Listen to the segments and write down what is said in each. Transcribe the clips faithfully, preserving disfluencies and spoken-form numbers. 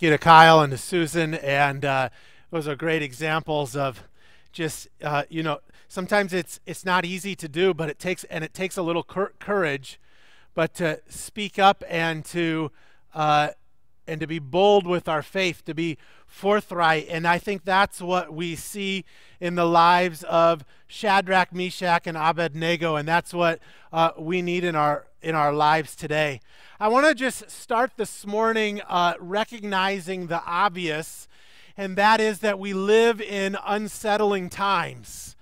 you to Kyle and to Susan, and uh, those are great examples of just, uh, you know, sometimes it's it's not easy to do, but it takes, and it takes a little courage, but to speak up and to uh, and to be bold with our faith, to be forthright. And I think that's what we see in the lives of Shadrach, Meshach, and Abednego, and that's what uh, we need in our in our lives today. I want to just start this morning uh, recognizing the obvious, and that is that we live in unsettling times.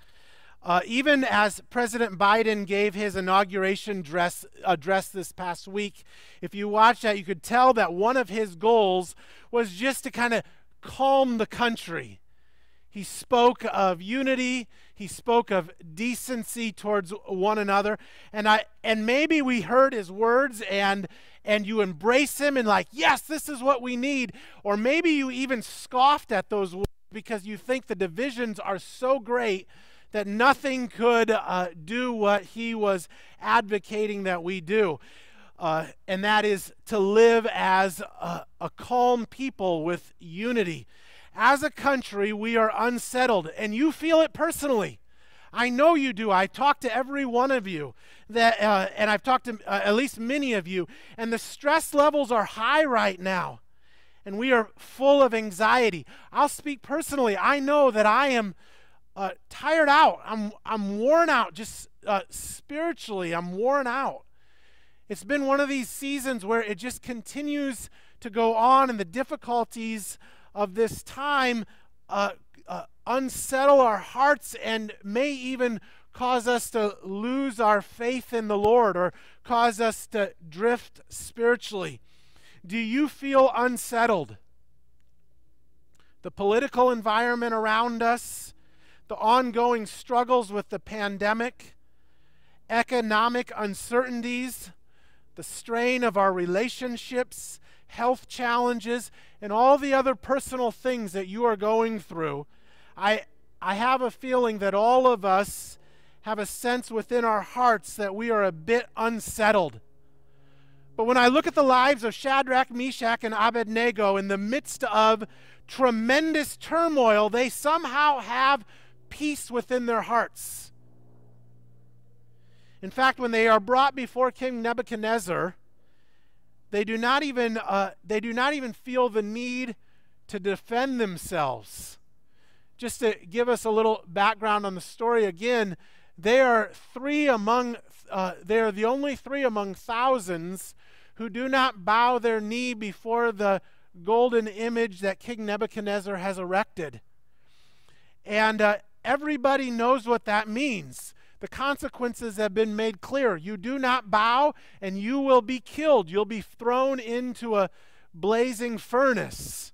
Uh, even as President Biden gave his inauguration address, address this past week, if you watch that, you could tell that one of his goals was just to kind of calm the country. He spoke of unity. He spoke of decency towards one another. And I and maybe we heard his words, and and you embrace him and like, yes, this is what we need. Or maybe you even scoffed at those words because you think the divisions are so great that nothing could uh, do what he was advocating that we do, uh, and that is to live as a, a calm people with unity. As a country, we are unsettled, and you feel it personally. I know you do. I talk to every one of you, that, uh, and I've talked to uh, at least many of you, and the stress levels are high right now, and we are full of anxiety. I'll speak personally. I know that I am Uh, tired out. I'm, I'm worn out just uh, spiritually. I'm worn out. It's been one of these seasons where it just continues to go on, and the difficulties of this time uh, uh, unsettle our hearts and may even cause us to lose our faith in the Lord or cause us to drift spiritually. Do you feel unsettled? The political environment around us, the ongoing struggles with the pandemic, economic uncertainties, the strain of our relationships, health challenges, and all the other personal things that you are going through, I, I have a feeling that all of us have a sense within our hearts that we are a bit unsettled. But when I look at the lives of Shadrach, Meshach, and Abednego, in the midst of tremendous turmoil, they somehow have peace within their hearts. In fact, when they are brought before King Nebuchadnezzar, they do not even uh, they do not even feel the need to defend themselves. Just to give us a little background on the story again, they are three among uh, they are the only three among thousands who do not bow their knee before the golden image that King Nebuchadnezzar has erected. And uh, everybody knows what that means. The consequences have been made clear. You do not bow, and you will be killed. You'll be thrown into a blazing furnace.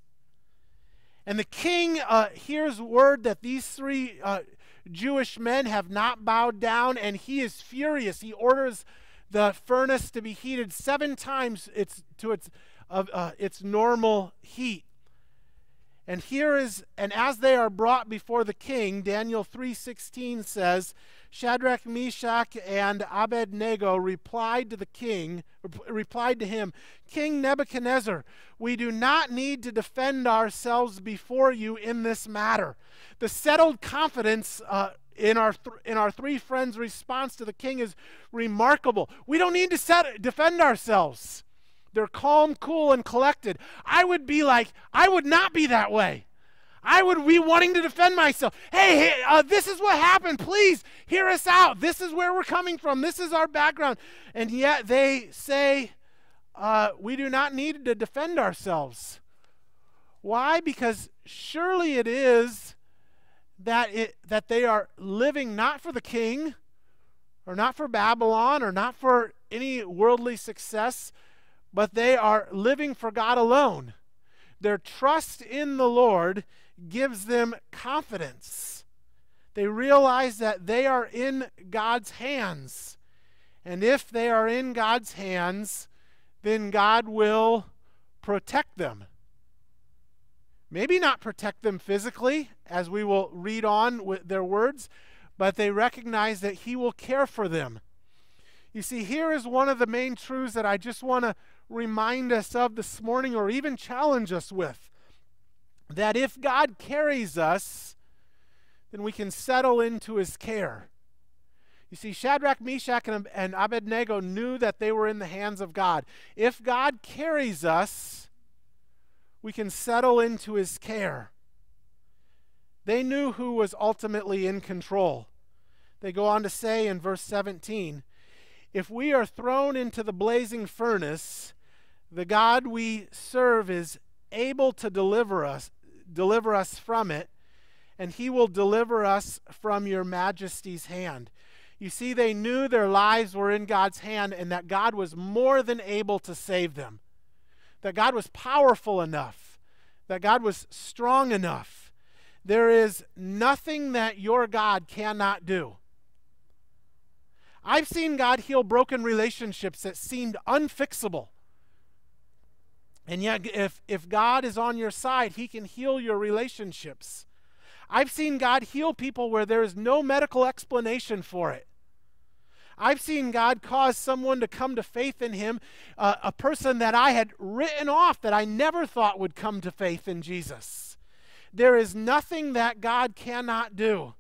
And the king uh, hears word that these three uh, Jewish men have not bowed down, and he is furious. He orders the furnace to be heated seven times its, to its, of, uh, its normal heat. And here is, and as they are brought before the king, Daniel three sixteen says, Shadrach, Meshach, and Abednego replied to the king, replied to him, King Nebuchadnezzar, we do not need to defend ourselves before you in this matter. The settled confidence uh, in our th in our three friends' response to the king is remarkable. We don't need to set defend ourselves. They're calm, cool, and collected. I would be like, I would not be that way. I would be wanting to defend myself. Hey, hey uh, this is what happened. Please hear us out. This is where we're coming from. This is our background. And yet they say, uh, we do not need to defend ourselves. Why? Because surely it is that, it, that they are living not for the king or not for Babylon or not for any worldly success, but they are living for God alone. Their trust in the Lord gives them confidence. They realize that they are in God's hands. And if they are in God's hands, then God will protect them. Maybe not protect them physically, as we will read on with their words, but they recognize that he will care for them. You see, here is one of the main truths that I just want to remind us of this morning, or even challenge us with, that if God carries us, then we can settle into his care. You see, Shadrach, Meshach, and Abednego knew that they were in the hands of God. If God carries us, we can settle into his care. They knew who was ultimately in control. They go on to say in verse seventeen, if we are thrown into the blazing furnace, the God we serve is able to deliver us, deliver us from it, and he will deliver us from your majesty's hand. You see, they knew their lives were in God's hand and that God was more than able to save them, that God was powerful enough, that God was strong enough. There is nothing that your God cannot do. I've seen God heal broken relationships that seemed unfixable. And yet, if, if God is on your side, he can heal your relationships. I've seen God heal people where there is no medical explanation for it. I've seen God cause someone to come to faith in him, uh, a person that I had written off that I never thought would come to faith in Jesus. There is nothing that God cannot do.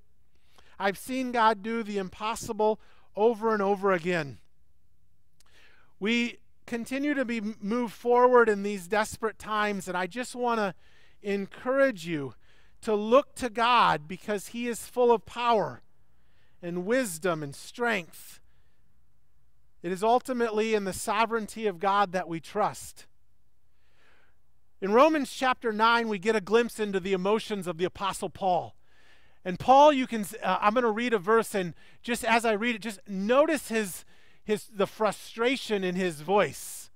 I've seen God do the impossible over and over again. We continue to be moved forward in these desperate times, and I just want to encourage you to look to God, because he is full of power and wisdom and strength. It is ultimately in the sovereignty of God that we trust. In Romans chapter nine, we get a glimpse into the emotions of the Apostle Paul. And Paul, you can, uh, I'm going to read a verse, and just as I read it, just notice his, his, the frustration in his voice.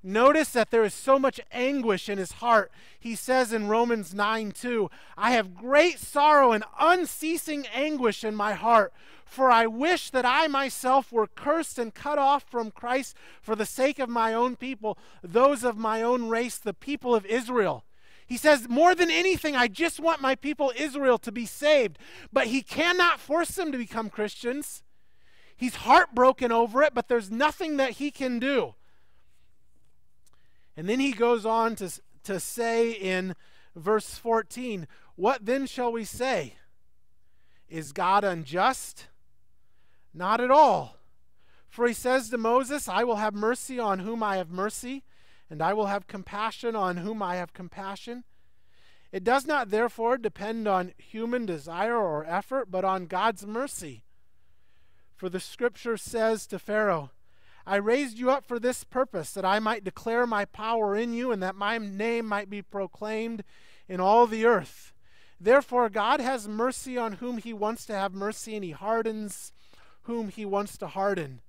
Notice that there is so much anguish in his heart. He says in Romans nine two, I have great sorrow and unceasing anguish in my heart, for I wish that I myself were cursed and cut off from Christ for the sake of my own people, those of my own race, the people of Israel. He says, more than anything, I just want my people Israel to be saved. But he cannot force them to become Christians. He's heartbroken over it, but there's nothing that he can do. And then he goes on to, to say in verse fourteen, what then shall we say? Is God unjust? Not at all. For he says to Moses, I will have mercy on whom I have mercy, and I will have compassion on whom I have compassion. It does not therefore depend on human desire or effort, but on God's mercy. For the scripture says to Pharaoh, I raised you up for this purpose, that I might declare my power in you, and that my name might be proclaimed in all the earth. Therefore God has mercy on whom he wants to have mercy, and he hardens whom he wants to harden.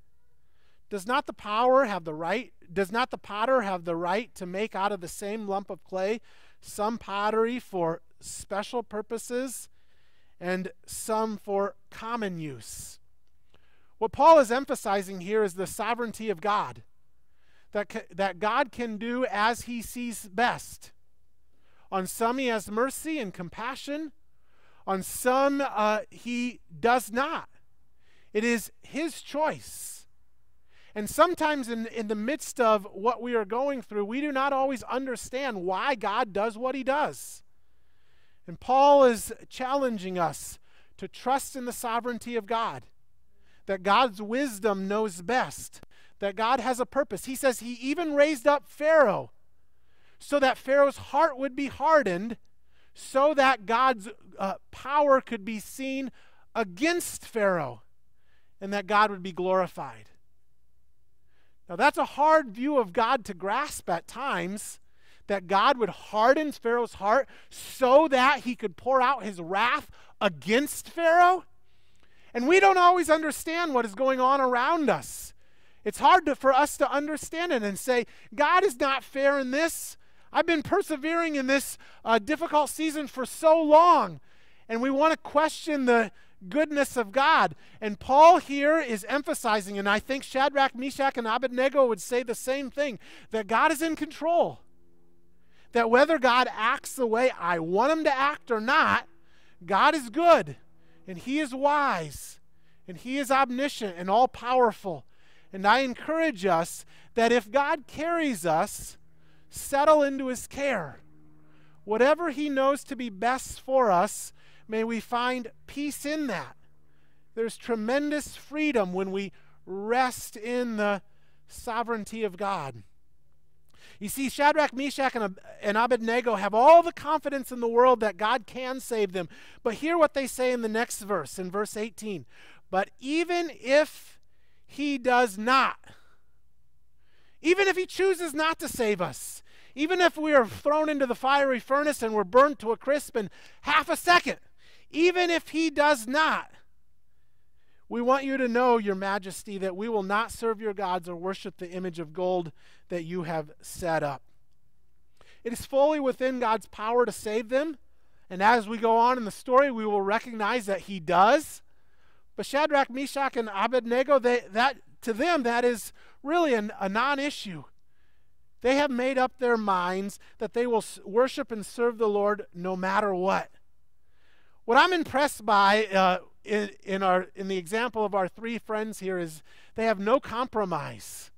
Does not the power have the right? Does not the potter have the right to make out of the same lump of clay some pottery for special purposes and some for common use? What Paul is emphasizing here is the sovereignty of God, that, that God can do as he sees best. On some he has mercy and compassion. On some uh, he does not. It is his choice. And sometimes in, in the midst of what we are going through, we do not always understand why God does what he does. And Paul is challenging us to trust in the sovereignty of God, that God's wisdom knows best, that God has a purpose. He says he even raised up Pharaoh so that Pharaoh's heart would be hardened, so that God's uh, power could be seen against Pharaoh and that God would be glorified. Now, that's a hard view of God to grasp at times, that God would harden Pharaoh's heart so that he could pour out his wrath against Pharaoh. And we don't always understand what is going on around us. It's hard to, for us to understand it and say, God is not fair in this. I've been persevering in this uh, difficult season for so long. And we want to question the goodness of God. And Paul here is emphasizing, and I think Shadrach, Meshach, and Abednego would say the same thing, that God is in control. That whether God acts the way I want him to act or not, God is good. And he is wise, and he is omniscient and all-powerful, And I encourage us that if God carries us, settle into his care. Whatever he knows to be best for us, may we find peace in that. There's tremendous freedom when we rest in the sovereignty of God. You see, Shadrach, Meshach, and Abednego have all the confidence in the world that God can save them. But hear what they say in the next verse, in verse eighteen. But even if he does not, even if he chooses not to save us, even if we are thrown into the fiery furnace and we're burnt to a crisp in half a second, even if he does not, we want you to know, Your Majesty, that we will not serve your gods or worship the image of gold that you have set up. It is fully within God's power to save them. And as we go on in the story, we will recognize that he does. But Shadrach, Meshach, and Abednego, they, that, to them, that is really an, a non-issue. They have made up their minds that they will worship and serve the Lord no matter what. What I'm impressed by uh, in, in, our, in the example of our three friends here is they have no compromise.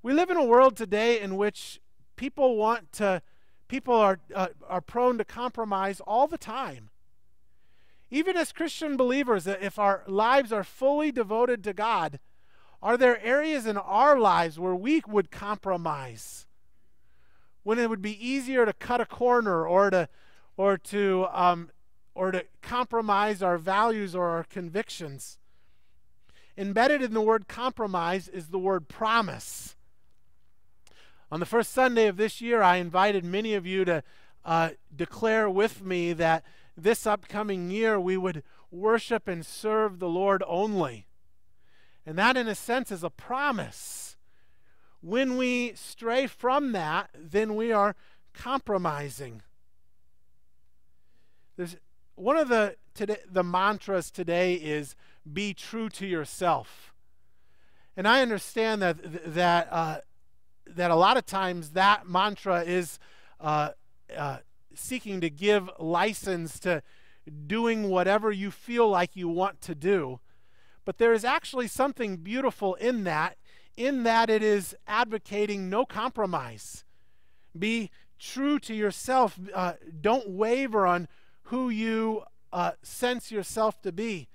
We live in a world today in which people want to, people are, uh, are prone to compromise all the time. Even as Christian believers, if our lives are fully devoted to God, are there areas in our lives where we would compromise? When it would be easier to cut a corner or to, or to, um, or to compromise our values or our convictions. Embedded in the word compromise is the word promise. On the first Sunday of this year, I invited many of you to uh, declare with me that this upcoming year we would worship and serve the Lord only. And that, in a sense, is a promise. When we stray from that, then we are compromising. There's one of the, today, the mantras today is, be true to yourself. And I understand that, that, uh, that a lot of times that mantra is uh, uh, seeking to give license to doing whatever you feel like you want to do. But there is actually something beautiful in that, in that it is advocating no compromise. Be true to yourself. Uh, don't waver on who you uh, sense yourself to be.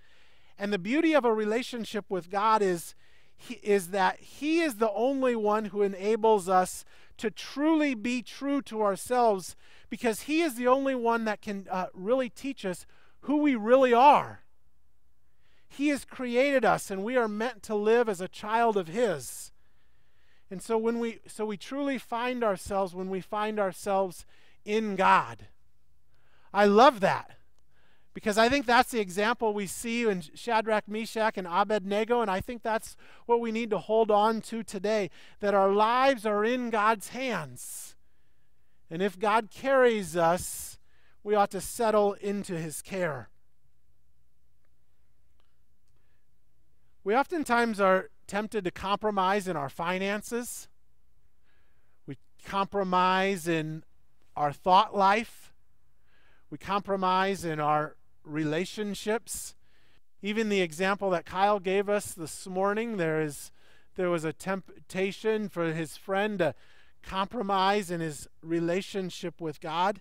And the beauty of a relationship with God is, he, is that he is the only one who enables us to truly be true to ourselves, because he is the only one that can uh, really teach us who we really are. He has created us, and we are meant to live as a child of his. And so when we so we truly find ourselves when we find ourselves in God. I love that, because I think that's the example we see in Shadrach, Meshach, and Abednego, and I think that's what we need to hold on to today, that our lives are in God's hands. And if God carries us, we ought to settle into his care. We oftentimes are tempted to compromise in our finances. We compromise in our thought life. We compromise in our relationships. Even the example that Kyle gave us this morning, there is, there was a temptation for his friend to compromise in his relationship with God.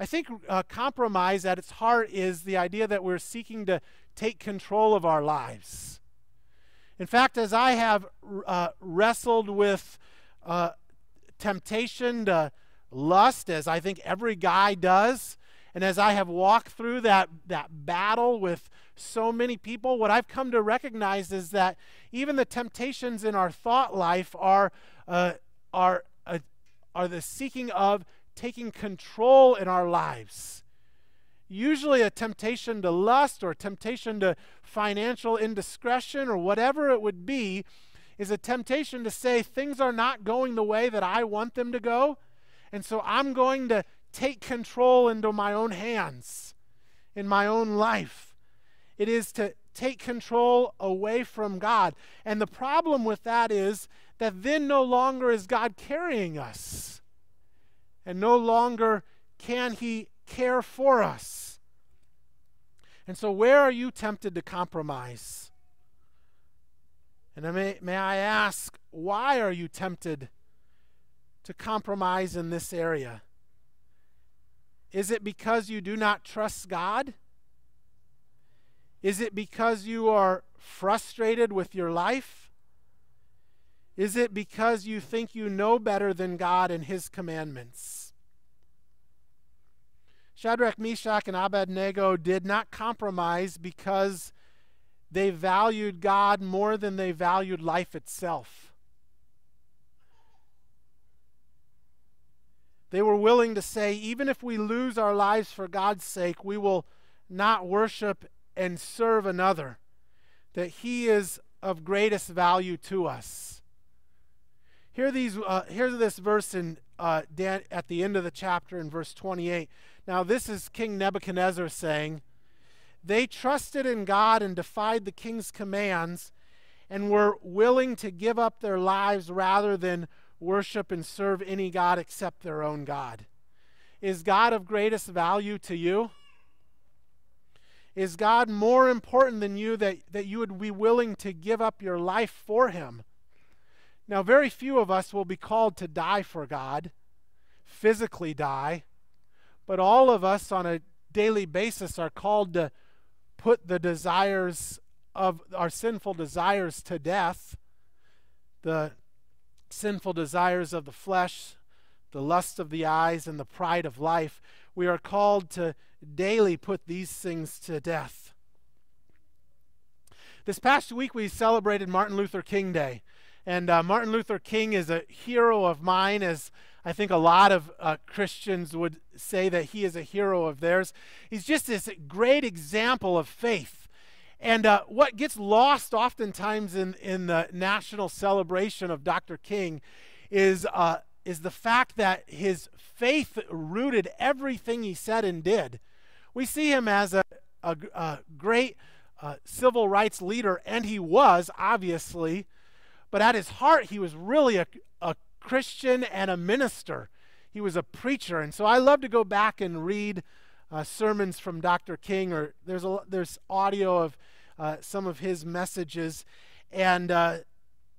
I think uh, compromise at its heart is the idea that we're seeking to take control of our lives. In fact, as I have uh, wrestled with uh, temptation to lust, as I think every guy does, and as I have walked through that, that battle with so many people, what I've come to recognize is that even the temptations in our thought life are, uh, are, uh, are the seeking of taking control in our lives. Usually a temptation to lust or a temptation to financial indiscretion or whatever it would be is a temptation to say things are not going the way that I want them to go, and so I'm going to take control into my own hands, in my own life. It is to take control away from God. And the problem with that is that then no longer is God carrying us, and no longer can he care for us. And so where are you tempted to compromise? And may, may I ask, why are you tempted to compromise in this area? Is it because you do not trust God? Is it because you are frustrated with your life? Is it because you think you know better than God and His commandments? Shadrach, Meshach, and Abednego did not compromise because they valued God more than they valued life itself. They were willing to say, even if we lose our lives for God's sake, we will not worship and serve another, that He is of greatest value to us. Here these, uh, here's this verse in, uh, Dan, at the end of the chapter in verse twenty-eight. Now this is King Nebuchadnezzar saying, they trusted in God and defied the king's commands and were willing to give up their lives rather than worship and serve any god except their own God. Is God of greatest value to you? Is God more important than you that, that you would be willing to give up your life for Him? Now, very few of us will be called to die for God, physically die, but all of us on a daily basis are called to put the desires of our sinful desires to death, the sinful desires of the flesh, the lust of the eyes, and the pride of life. We are called to daily put these things to death. This past week we celebrated Martin Luther King Day, and uh, Martin Luther King is a hero of mine, as I think a lot of uh, Christians would say that he is a hero of theirs. He's just this great example of faith, and uh, what gets lost oftentimes in, in the national celebration of Doctor King is uh, is the fact that his faith rooted everything he said and did. We see him as a, a, a great uh, civil rights leader, and he was, obviously, but at his heart, he was really a, a Christian and a minister. He was a preacher, and so I love to go back and read uh, sermons from Doctor King, or there's, a, there's audio of uh, some of his messages, and uh,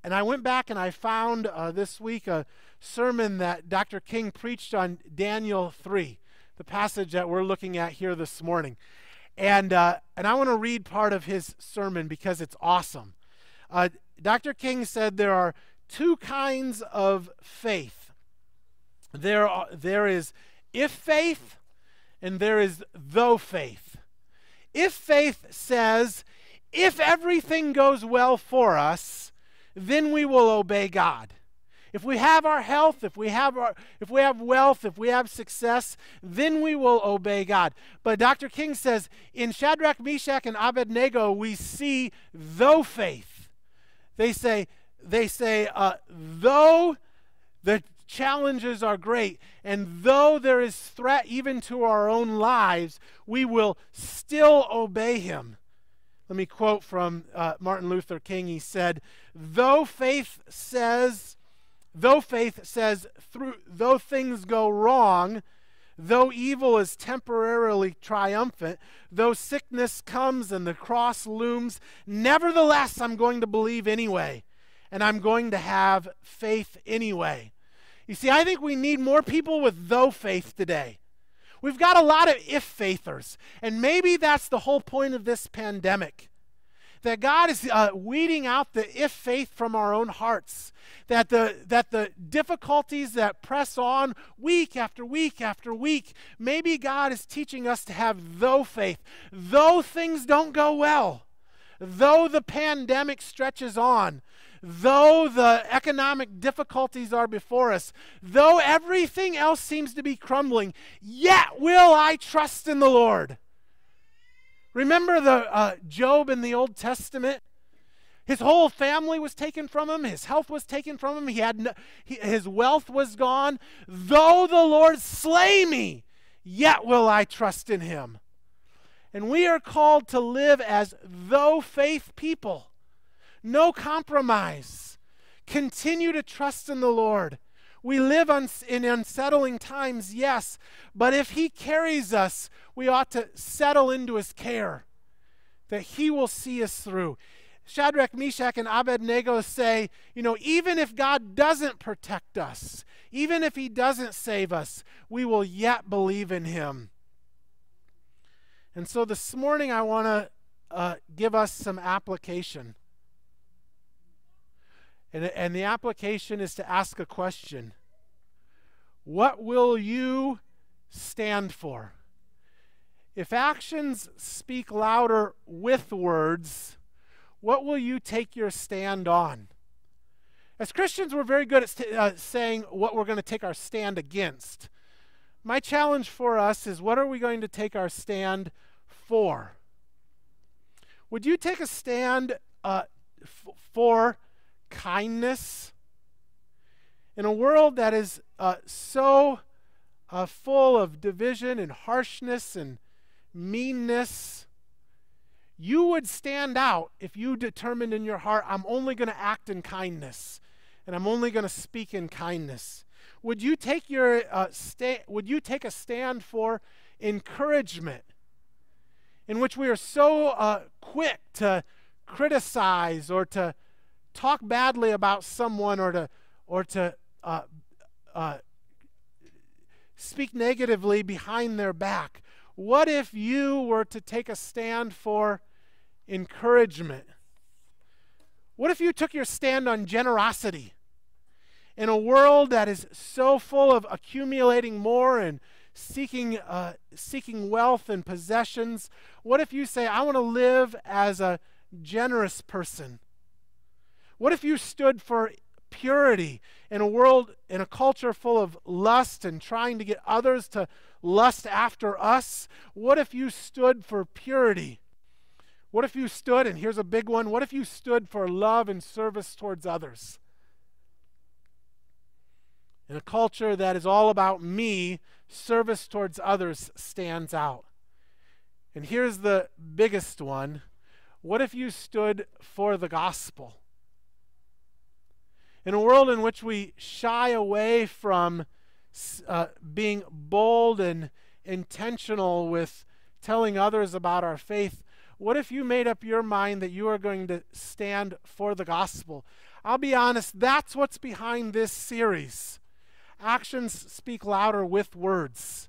And I went back and I found uh, this week a sermon that Doctor King preached on Daniel three, the passage that we're looking at here this morning. And, uh, and I want to read part of his sermon because it's awesome. Uh, Doctor King said there are two kinds of faith. There, are, there is if faith and there is though faith. If faith says, if everything goes well for us, then we will obey God. If we have our health, if we have our, if we have wealth, if we have success, then we will obey God. But Doctor King says, in Shadrach, Meshach, and Abednego, we see though faith. They say, they say, uh, though the challenges are great, and though there is threat even to our own lives, we will still obey Him. Let me quote from uh, Martin Luther King. He said, "Though faith says, though faith says, through though things go wrong, though evil is temporarily triumphant, though sickness comes and the cross looms, nevertheless I'm going to believe anyway, and I'm going to have faith anyway." You see, I think we need more people with though faith today. We've got a lot of if-faithers, and maybe that's the whole point of this pandemic, that God is uh, weeding out the if-faith from our own hearts, that the, that the difficulties that press on week after week after week, maybe God is teaching us to have though faith, though things don't go well, though the pandemic stretches on, though the economic difficulties are before us, though everything else seems to be crumbling, yet will I trust in the Lord. Remember the uh, Job in the Old Testament? His whole family was taken from him. His health was taken from him. He had no, he, his wealth was gone. Though the Lord slay me, yet will I trust in Him. And we are called to live as though faith people. No compromise. Continue to trust in the Lord. We live un- in unsettling times, yes, but if He carries us, we ought to settle into His care, that He will see us through. Shadrach, Meshach, and Abednego say, you know, even if God doesn't protect us, even if he doesn't save us, we will yet believe in him. And so this morning I want to uh, give us some application. And, and the application is to ask a question. What will you stand for? If actions speak louder with words, what will you take your stand on? As Christians, we're very good at uh, saying what we're going to take our stand against. My challenge for us is, what are we going to take our stand for? Would you take a stand uh, f for kindness? In a world that is uh, so uh, full of division and harshness and meanness, you would stand out if you determined in your heart, I'm only going to act in kindness, and I'm only going to speak in kindness. Would you take your uh, sta would you take a stand for encouragement, in which we are so uh, quick to criticize or to talk badly about someone or to or to uh, uh, speak negatively behind their back? What if you were to take a stand for encouragement? What if you took your stand on generosity? In a world that is so full of accumulating more and seeking, uh, seeking wealth and possessions, what if you say, I want to live as a generous person? What if you stood for purity in a world, in a culture full of lust and trying to get others to lust after us? What if you stood for purity? What if you stood, and here's a big one, what if you stood for love and service towards others? In a culture that is all about me, service towards others stands out. And here's the biggest one. What if you stood for the gospel? In a world in which we shy away from uh, being bold and intentional with telling others about our faith, what if you made up your mind that you are going to stand for the gospel? I'll be honest, that's what's behind this series. Actions speak louder with words.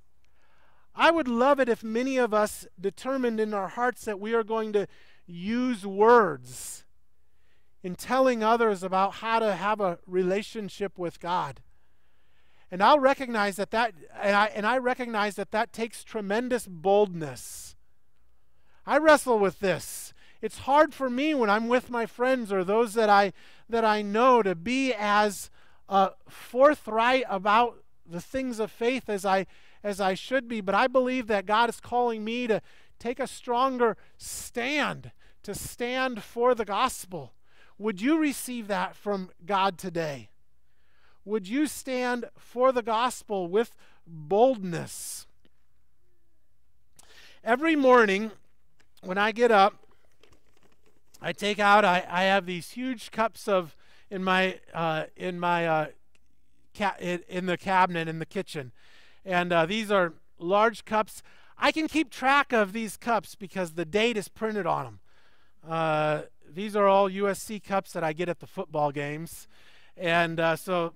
I would love it if many of us determined in our hearts that we are going to use words in telling others about how to have a relationship with God. And I'll recognize that that, and I, and I recognize that that takes tremendous boldness. I wrestle with this. It's hard for me when I'm with my friends or those that I, that I know to be as Uh, forthright about the things of faith as I as I should be, but I believe that God is calling me to take a stronger stand, to stand for the gospel. Would you receive that from God today? Would you stand for the gospel with boldness? Every morning when I get up, I take out, I, I have these huge cups of in my uh, in my uh, ca in the cabinet in the kitchen, and uh, these are large cups. I can keep track of these cups because the date is printed on them. Uh, these are all U S C cups that I get at the football games, and uh, so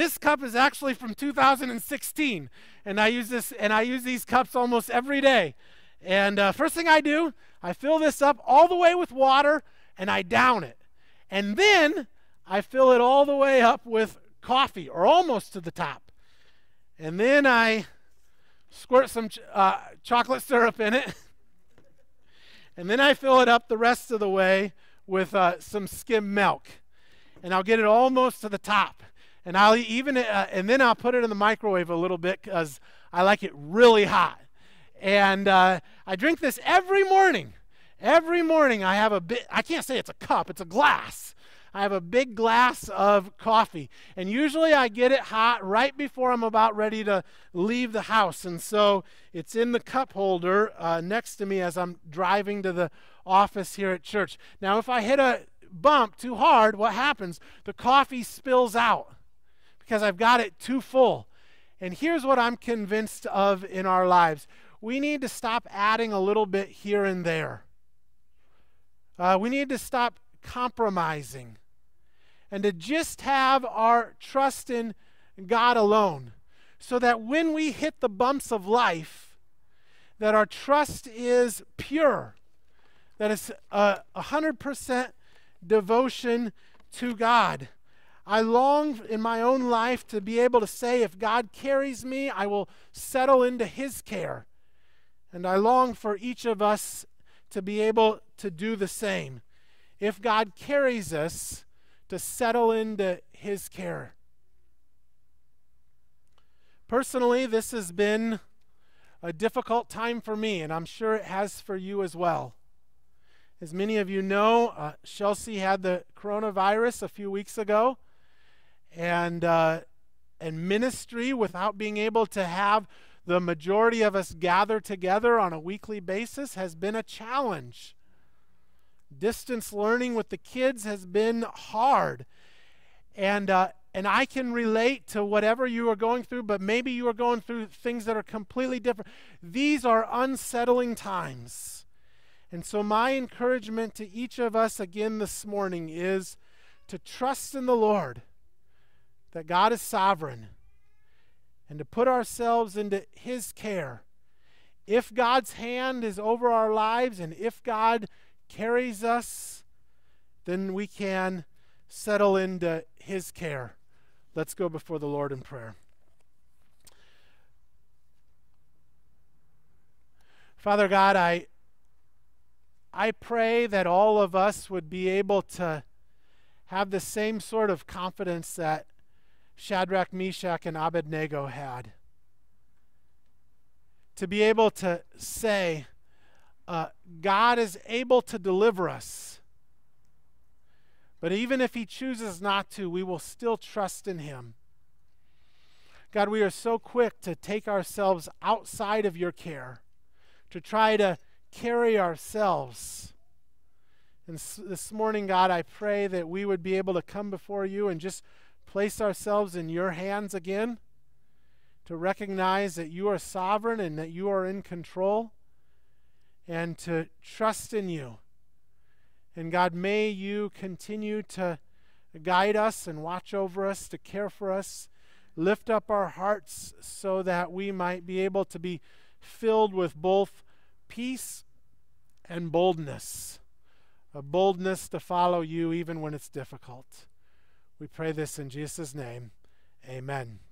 this cup is actually from two thousand sixteen, and I use this and I use these cups almost every day. And uh, first thing I do, I fill this up all the way with water and I down it, and then I fill it all the way up with coffee, or almost to the top. And then I squirt some ch uh, chocolate syrup in it. And then I fill it up the rest of the way with uh, some skim milk. And I'll get it almost to the top. And I'll even, uh, and then I'll put it in the microwave a little bit because I like it really hot. And uh, I drink this every morning. Every morning I have a bit, I can't say it's a cup, it's a glass. I have a big glass of coffee, and usually I get it hot right before I'm about ready to leave the house, and so it's in the cup holder uh, next to me as I'm driving to the office here at church. Now, if I hit a bump too hard, what happens? The coffee spills out because I've got it too full. And here's what I'm convinced of in our lives. We need to stop adding a little bit here and there. Uh, we need to stop compromising, and to just have our trust in God alone, so that when we hit the bumps of life, that our trust is pure, that it's a one hundred percent devotion to God. I long in my own life to be able to say, if God carries me, I will settle into His care. And I long for each of us to be able to do the same. If God carries us, to settle into His care. Personally, this has been a difficult time for me, and I'm sure it has for you as well. As many of you know, uh, Chelsea had the coronavirus a few weeks ago, and, uh, and ministry, without being able to have the majority of us gather together on a weekly basis, has been a challenge. Distance learning with the kids has been hard, and uh, and I can relate to whatever you are going through, but maybe you are going through things that are completely different. These are unsettling times, and so my encouragement to each of us again this morning is to trust in the Lord, that God is sovereign, and to put ourselves into His care. If God's hand is over our lives, and if God carries us, then we can settle into His care. Let's go before the Lord in prayer. Father God, I, I pray that all of us would be able to have the same sort of confidence that Shadrach, Meshach, and Abednego had. To be able to say, Uh, God is able to deliver us. But even if He chooses not to, we will still trust in Him. God, we are so quick to take ourselves outside of Your care, to try to carry ourselves. And s- this morning, God, I pray that we would be able to come before You and just place ourselves in Your hands again, to recognize that You are sovereign and that You are in control, and to trust in You. And God, may You continue to guide us and watch over us, to care for us, lift up our hearts so that we might be able to be filled with both peace and boldness, a boldness to follow You even when it's difficult. We pray this in Jesus' name. Amen.